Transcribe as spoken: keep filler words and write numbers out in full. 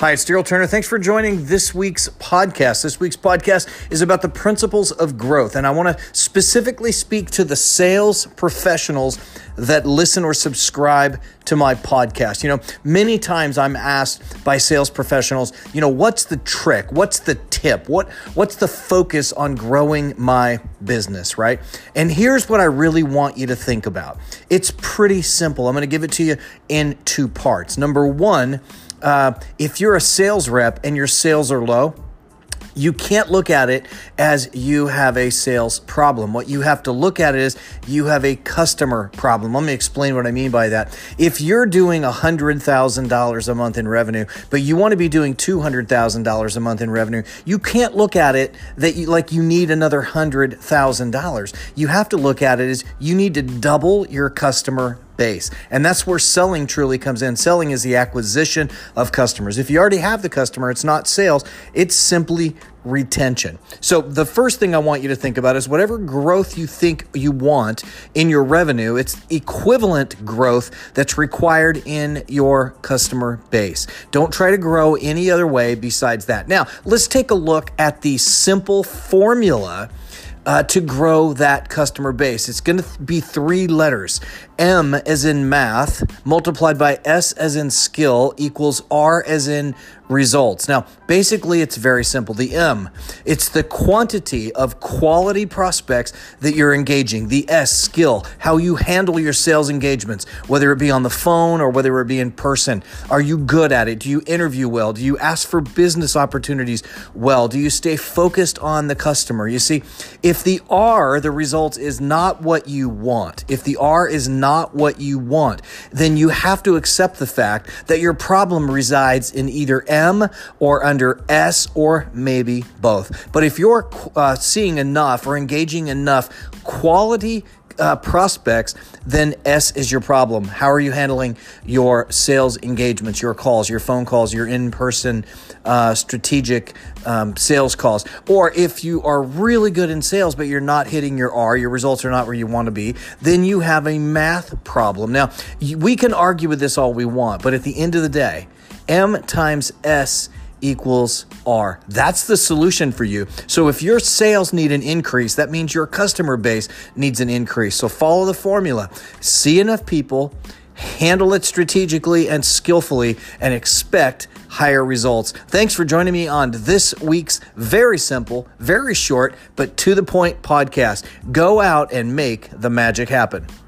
Hi, it's Daryl Turner. Thanks for joining this week's podcast. This week's podcast is about the principles of growth, and I want to specifically speak to the sales professionals that listen or subscribe to my podcast. You know, many times I'm asked by sales professionals, you know, what's the trick? What's the tip? What what's the focus on growing my business, right? And here's what I really want you to think about. It's pretty simple. I'm going to give it to you in two parts. Number one, uh, if you're a sales rep and your sales are low, you can't look at it as you have a sales problem. What you have to look at is you have a customer problem. Let me explain what I mean by that. If you're doing one hundred thousand dollars a month in revenue, but you want to be doing two hundred thousand dollars a month in revenue, you can't look at it that you like you need another one hundred thousand dollars. You have to look at it as you need to double your customer base. And that's where selling truly comes in. Selling is the acquisition of customers. If you already have the customer, it's not sales, it's simply retention. So the first thing I want you to think about is whatever growth you think you want in your revenue, it's equivalent growth that's required in your customer base. Don't try to grow any other way besides that. Now, let's take a look at the simple formula Uh, to grow that customer base. It's going to be three letters. M as in math, multiplied by S as in skill, equals R as in results. Now, basically, it's very simple. The M, it's the quantity of quality prospects that you're engaging. The S, skill, how you handle your sales engagements, whether it be on the phone or whether it be in person. Are you good at it? Do you interview well? Do you ask for business opportunities well? Do you stay focused on the customer? You see, if If the R, the results, is not what you want, if the R is not what you want, then you have to accept the fact that your problem resides in either M or under S or maybe both. But if you're uh, seeing enough or engaging enough quality Uh, prospects, then S is your problem. How are you handling your sales engagements, your calls, your phone calls, your in-person uh, strategic um, sales calls? Or if you are really good in sales, but you're not hitting your R, your results are not where you want to be, then you have a math problem. Now, we can argue with this all we want, but at the end of the day, M times S equals R. That's the solution for you. So if your sales need an increase, that means your customer base needs an increase. So follow the formula. See enough people, handle it strategically and skillfully, and expect higher results. Thanks for joining me on this week's very simple, very short, but to the point podcast. Go out and make the magic happen.